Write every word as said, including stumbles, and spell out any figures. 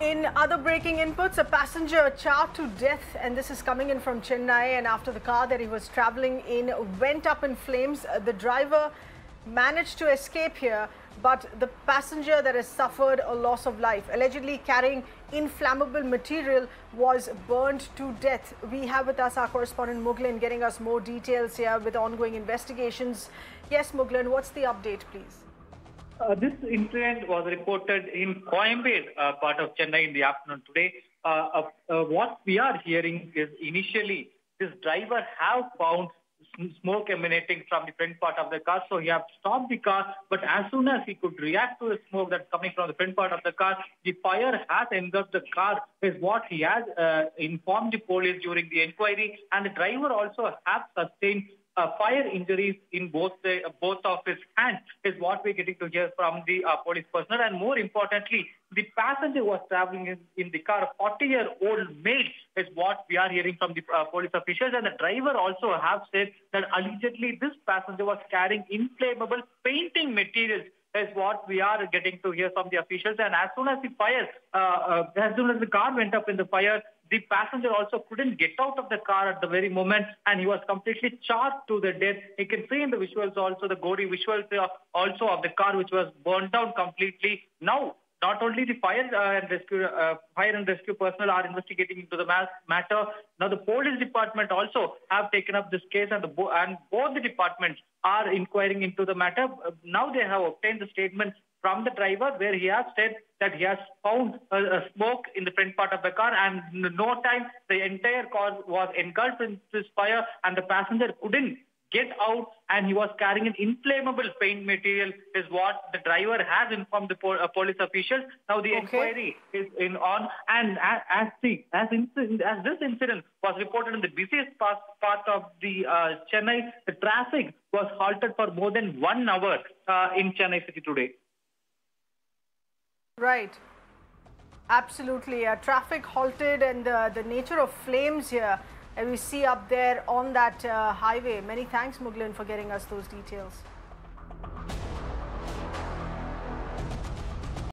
In other breaking inputs, a passenger charred to death, and this is coming in from Chennai, and after the car that he was travelling in went up in flames. The driver managed to escape here, but the passenger that has suffered a loss of life, allegedly carrying inflammable material, was burned to death. We have with us our correspondent Mugilan getting us more details here with ongoing investigations. Yes, Mugilan, what's the update, please? Uh, this incident was reported in Coimbatore, uh, part of Chennai, in the afternoon today. Uh, uh, uh, what we are hearing is initially this driver have found smoke emanating from the front part of the car, so he have stopped the car, but as soon as he could react to the smoke that's coming from the front part of the car, the fire has engulfed the car, is what he has uh, informed the police during the inquiry, and the driver also have sustained Uh, fire injuries in both the, uh, both of his hands is what we're getting to hear from the uh, police personnel. And more importantly, the passenger was traveling in, in the car, a forty-year-old male is what we are hearing from the uh, police officials. And the driver also have said that allegedly this passenger was carrying inflammable painting materials is what we are getting to hear from the officials. And as soon as the fire, uh, uh, as soon as the car went up in the fire, the passenger also couldn't get out of the car at the very moment, and he was completely charred to the death. You can see in the visuals also, the gory visuals also of the car, which was burned down completely. Now, not only the fire uh, and rescue uh, fire and rescue personnel are investigating into the matter, now the police department also have taken up this case, and, the bo and both the departments are inquiring into the matter. Now they have obtained the statement from the driver where he has said that he has found a, a smoke in the front part of the car, and in no time the entire car was engulfed in this fire and the passenger couldn't get out, and he was carrying an inflammable paint material is what the driver has informed the pol uh, police officials. Now the okay. inquiry is in on, and as as, the, as, incident, as this incident was reported in the busiest part, part of the uh, Chennai, the traffic was halted for more than one hour uh, in Chennai city today. Right. Absolutely. Uh, traffic halted, and the, the nature of flames here we see up there on that uh, highway. Many thanks, Mugilan, for getting us those details.